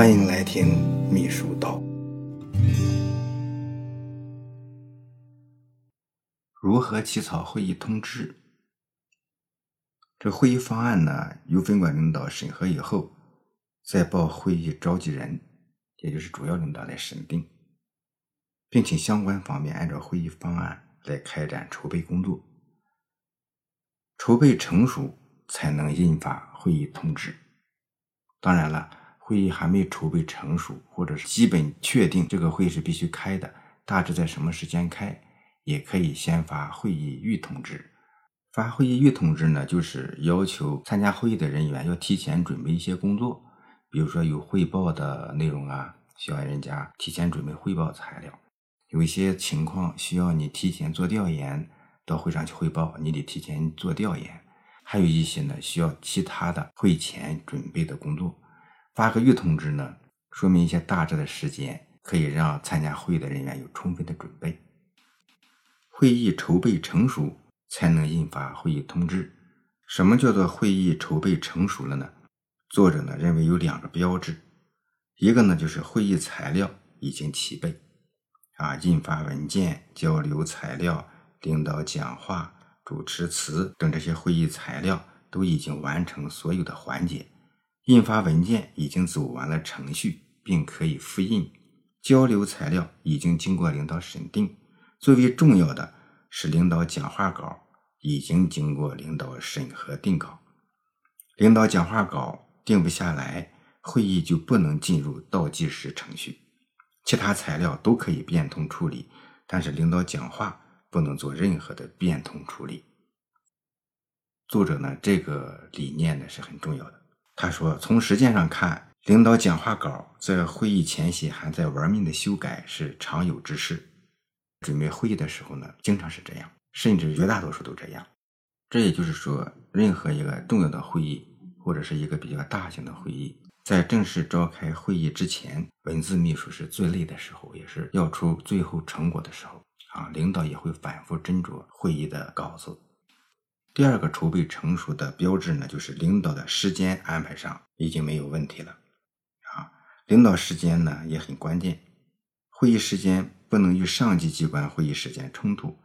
欢迎来听秘书道。如何起草会议通知？这会议方案呢，由分管领导审核以后，再报会议召集人，也就是主要领导来审定，并请相关方面按照会议方案来开展筹备工作，筹备成熟才能印发会议通知。当然了，会议还没筹备成熟，或者是基本确定这个会是必须开的，大致在什么时间开，也可以先发会议预通知。发会议预通知呢，就是要求参加会议的人员要提前准备一些工作，比如说有汇报的内容啊，需要人家提前准备汇报材料；有一些情况需要你提前做调研，到会上去汇报，你得提前做调研；还有一些呢，需要其他的会前准备的工作。发个预通知呢，说明一些大致的时间，可以让参加会议的人员有充分的准备。会议筹备成熟才能印发会议通知。什么叫做会议筹备成熟了呢？作者呢认为有两个标志，一个呢就是会议材料已经齐备，印发文件、交流材料、领导讲话、主持词等这些会议材料都已经完成所有的环节，印发文件已经走完了程序并可以复印，交流材料已经经过领导审定，最为重要的是领导讲话稿已经经过领导审核定稿。领导讲话稿定不下来，会议就不能进入倒计时程序，其他材料都可以变通处理，但是领导讲话不能做任何的变通处理。作者呢这个理念呢是很重要的。他说，从实践上看，领导讲话稿在会议前夕还在玩命的修改是常有之事。准备会议的时候呢，经常是这样，甚至绝大多数都这样。这也就是说，任何一个重要的会议，或者是一个比较大型的会议，在正式召开会议之前，文字秘书是最累的时候，也是要出最后成果的时候领导也会反复斟酌会议的稿子。第二个筹备成熟的标志呢，就是领导的时间安排上已经没有问题了领导时间呢也很关键，会议时间不能与上级机关会议时间冲突，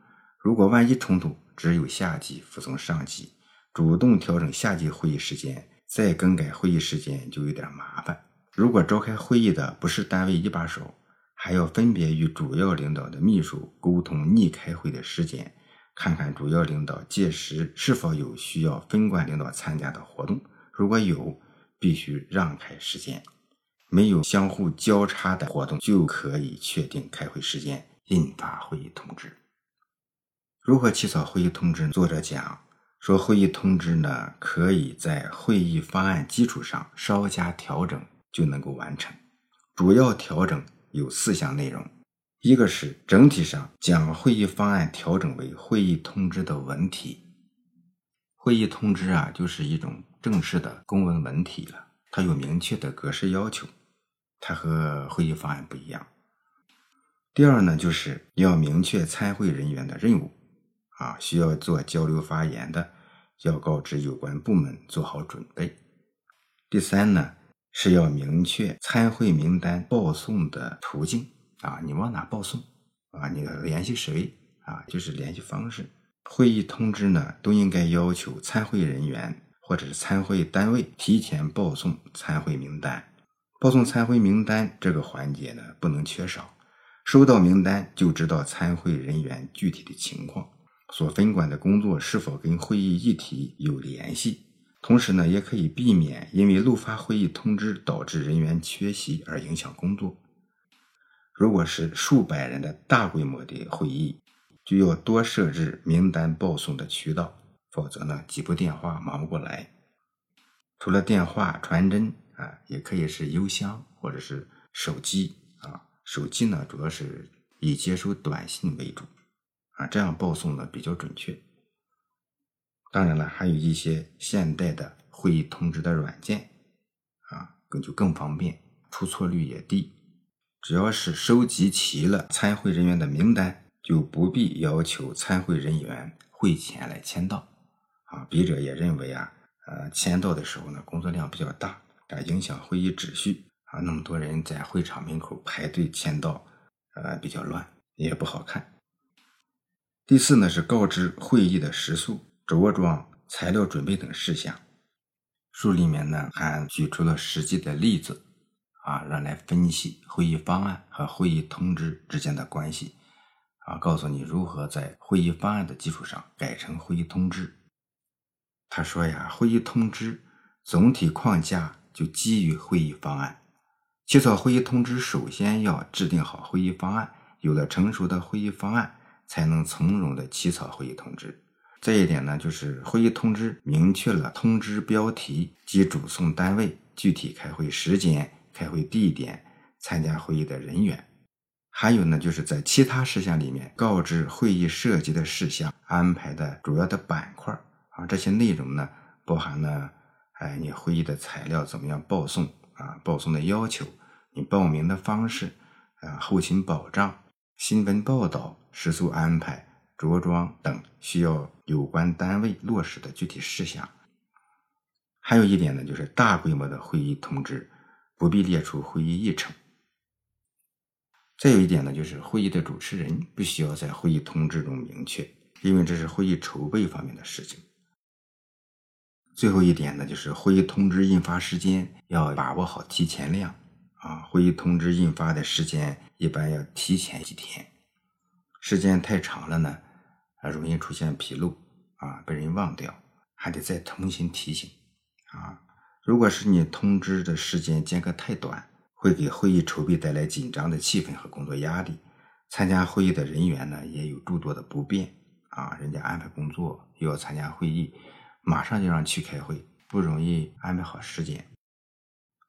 如果万一冲突，只有下级服从上级，主动调整下级会议时间，再更改会议时间就有点麻烦。如果召开会议的不是单位一把手，还要分别与主要领导的秘书沟通拟开会的时间，看看主要领导届时是否有需要分管领导参加的活动，如果有，必须让开时间。没有相互交叉的活动，就可以确定开会时间，印发会议通知。如何起草会议通知？作者讲说，会议通知呢，可以在会议方案基础上稍加调整就能够完成。主要调整有4项内容，一个是整体上将会议方案调整为会议通知的文体。会议通知就是一种正式的公文文体了，它有明确的格式要求，它和会议方案不一样。第二呢，就是要明确参会人员的任务需要做交流发言的，要告知有关部门做好准备。第三呢，是要明确参会名单报送的途径你往哪报送你联系谁就是联系方式。会议通知呢，都应该要求参会人员或者是参会单位提前报送参会名单，报送参会名单这个环节呢不能缺少，收到名单就知道参会人员具体的情况，所分管的工作是否跟会议议题有联系，同时呢也可以避免因为漏发会议通知导致人员缺席而影响工作。如果是数百人的大规模的会议，就要多设置名单报送的渠道，否则呢，几部电话忙不过来。除了电话、传真也可以是邮箱或者是手机手机呢，主要是以接收短信为主这样报送呢比较准确。当然了，还有一些现代的会议通知的软件就更方便，出错率也低。只要是收集齐了参会人员的名单，就不必要求参会人员会前来签到。笔者也认为签到的时候呢，工作量比较大，影响会议秩序啊，那么多人在会场门口排队签到，比较乱，也不好看。第四呢是告知会议的时速、着装、材料准备等事项。书里面呢还举出了实际的例子啊，让来分析会议方案和会议通知之间的关系啊，告诉你如何在会议方案的基础上改成会议通知。他说呀，会议通知总体框架就基于会议方案，起草会议通知首先要制定好会议方案，有了成熟的会议方案才能从容的起草会议通知。这一点呢，就是会议通知明确了通知标题及主送单位、具体开会时间、开会地点、参加会议的人员，还有呢就是在其他事项里面告知会议涉及的事项、安排的主要的板块啊，这些内容呢包含了你会议的材料怎么样报送啊，报送的要求，你报名的方式啊，后勤保障、新闻报道、食宿安排、着装等需要有关单位落实的具体事项。还有一点呢，就是大规模的会议通知不必列出会议议程。再有一点呢，就是会议的主持人必须要在会议通知中明确，因为这是会议筹备方面的事情。最后一点呢，就是会议通知印发时间要把握好提前量啊，会议通知印发的时间一般要提前几天，时间太长了呢，容易出现纰漏啊，被人忘掉，还得再重新提醒啊。如果是你通知的时间间隔太短，会给会议筹备带来紧张的气氛和工作压力，参加会议的人员呢也有诸多的不便啊，人家安排工作又要参加会议，马上就让去开会，不容易安排好时间。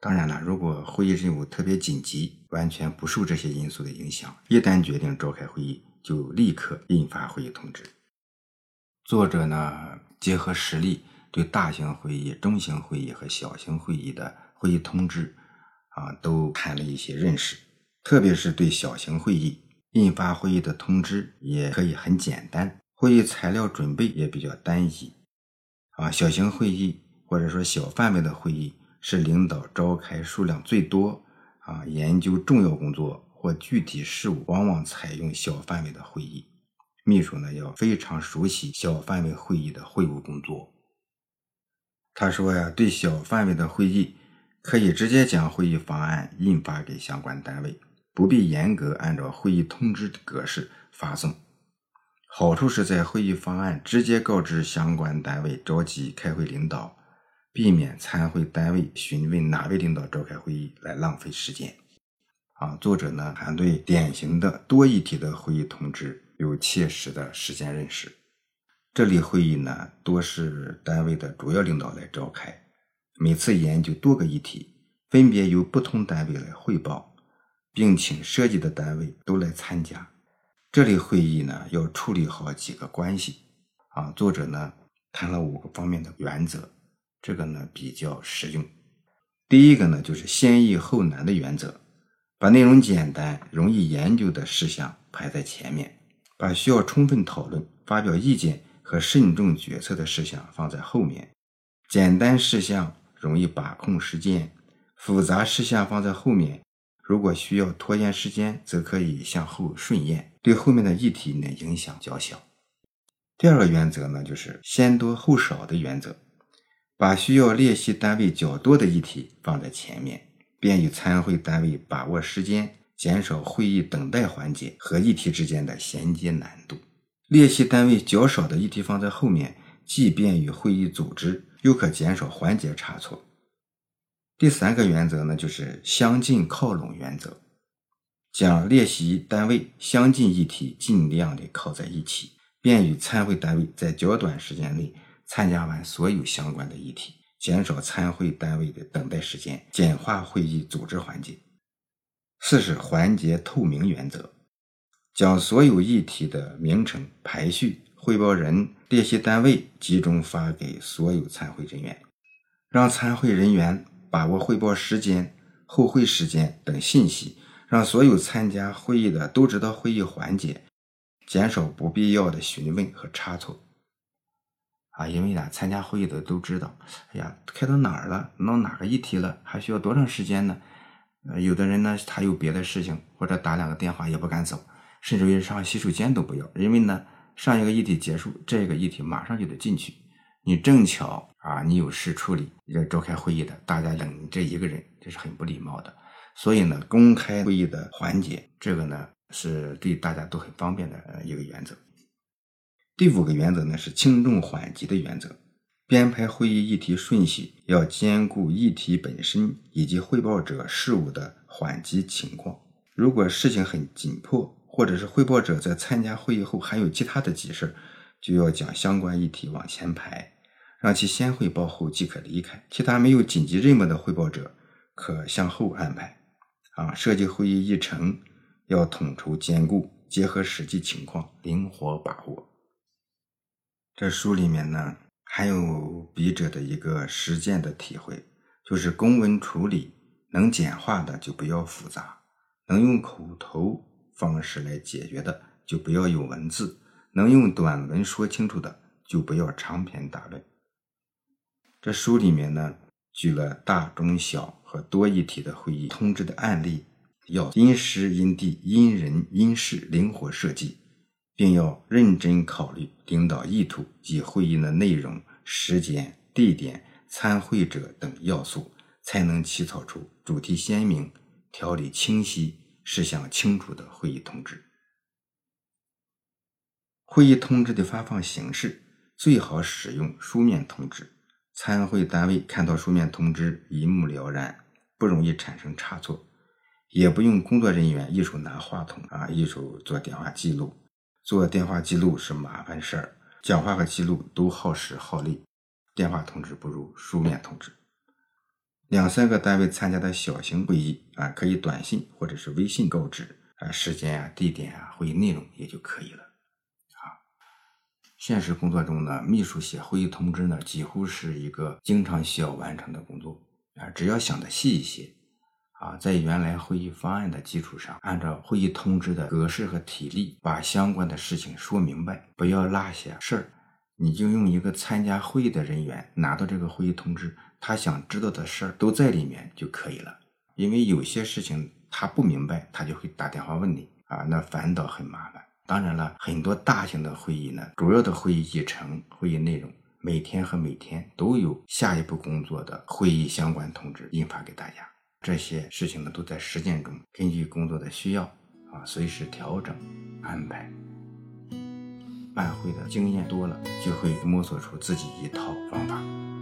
当然了，如果会议任务特别紧急，完全不受这些因素的影响，一旦决定召开会议就立刻印发会议通知。作者呢结合实例对大型会议、中型会议和小型会议的会议通知啊，都谈了一些认识，特别是对小型会议，印发会议的通知也可以很简单，会议材料准备也比较单一啊，小型会议或者说小范围的会议是领导召开数量最多啊，研究重要工作或具体事务往往采用小范围的会议，秘书呢要非常熟悉小范围会议的会务工作。他说呀，对小范围的会议可以直接将会议方案印发给相关单位，不必严格按照会议通知的格式发送。好处是在会议方案直接告知相关单位召集开会领导，避免参会单位询问哪位领导召开会议来浪费时间啊。作者呢还对典型的多议题的会议通知有切实的实践认识。这类会议呢多是单位的主要领导来召开，每次研究多个议题，分别由不同单位来汇报，并请涉及的单位都来参加。这类会议呢要处理好几个关系啊，作者呢谈了5个方面的原则，这个呢比较实用。第一个呢就是先易后难的原则，把内容简单、容易研究的事项排在前面，把需要充分讨论、发表意见和慎重决策的事项放在后面。简单事项容易把控时间，复杂事项放在后面，如果需要拖延时间则可以向后顺延，对后面的议题呢影响较小。第二个原则呢就是先多后少的原则，把需要列席单位较多的议题放在前面，便于参会单位把握时间，减少会议等待环节和议题之间的衔接难度。列席单位较少的议题放在后面，既便于会议组织，又可减少环节差错。第三个原则呢就是相近靠拢原则，将列席单位相近议题尽量的靠在一起，便于参会单位在较短时间内参加完所有相关的议题，减少参会单位的等待时间，简化会议组织环节。四是环节透明原则，将所有议题的名称、排序、汇报人、列席单位集中发给所有参会人员，让参会人员把握汇报时间、后会时间等信息，让所有参加会议的都知道会议环节，减少不必要的询问和差错啊，因为参加会议的都知道，哎呀，开到哪儿了，弄哪个议题了，还需要多长时间呢？有的人呢他有别的事情，或者打两个电话也不敢走，甚至于上洗手间都不要，因为呢上一个议题结束，这个议题马上就得进去，你正巧啊你有事处理，召开会议的，大家等你这一个人，这是很不礼貌的。所以呢公开会议的环节，这个呢是对大家都很方便的一个原则。第5个原则呢是轻重缓急的原则。编排会议议题顺序要兼顾议题本身以及汇报者事务的缓急情况。如果事情很紧迫，或者是汇报者在参加会议后还有其他的急事，就要将相关议题往前排，让其先汇报后即可离开。其他没有紧急任务的汇报者可向后安排。设计会议议程要统筹兼顾，结合实际情况灵活把握。这书里面呢还有笔者的一个实践的体会，就是公文处理能简化的就不要复杂，能用口头方式来解决的就不要有文字，能用短文说清楚的就不要长篇大论。这书里面呢举了大中小和多议题的会议通知的案例，要因时因地因人因事灵活设计，并要认真考虑领导意图及会议的内容、时间、地点、参会者等要素，才能起草出主题鲜明、条理清晰、事项清楚的会议通知。会议通知的发放形式最好使用书面通知，参会单位看到书面通知一目了然，不容易产生差错，也不用工作人员一手拿话筒一手做电话记录。做电话记录是麻烦事儿，讲话和记录都耗时耗力，电话通知不如书面通知。2-3个单位参加的小型会议可以短信或者是微信告知时间地点会议内容也就可以了。现实工作中呢，秘书写会议通知呢几乎是一个经常需要完成的工作只要想得细一些在原来会议方案的基础上，按照会议通知的格式和体例把相关的事情说明白，不要落下事儿。你就用一个参加会议的人员拿到这个会议通知，他想知道的事儿都在里面就可以了。因为有些事情他不明白，他就会打电话问你那反倒很麻烦。当然了，很多大型的会议呢，主要的会议议程、会议内容每天和每天都有下一步工作的会议相关通知印发给大家。这些事情呢都在实践中根据工作的需要随时调整安排。办会的经验多了，就会摸索出自己一套方法。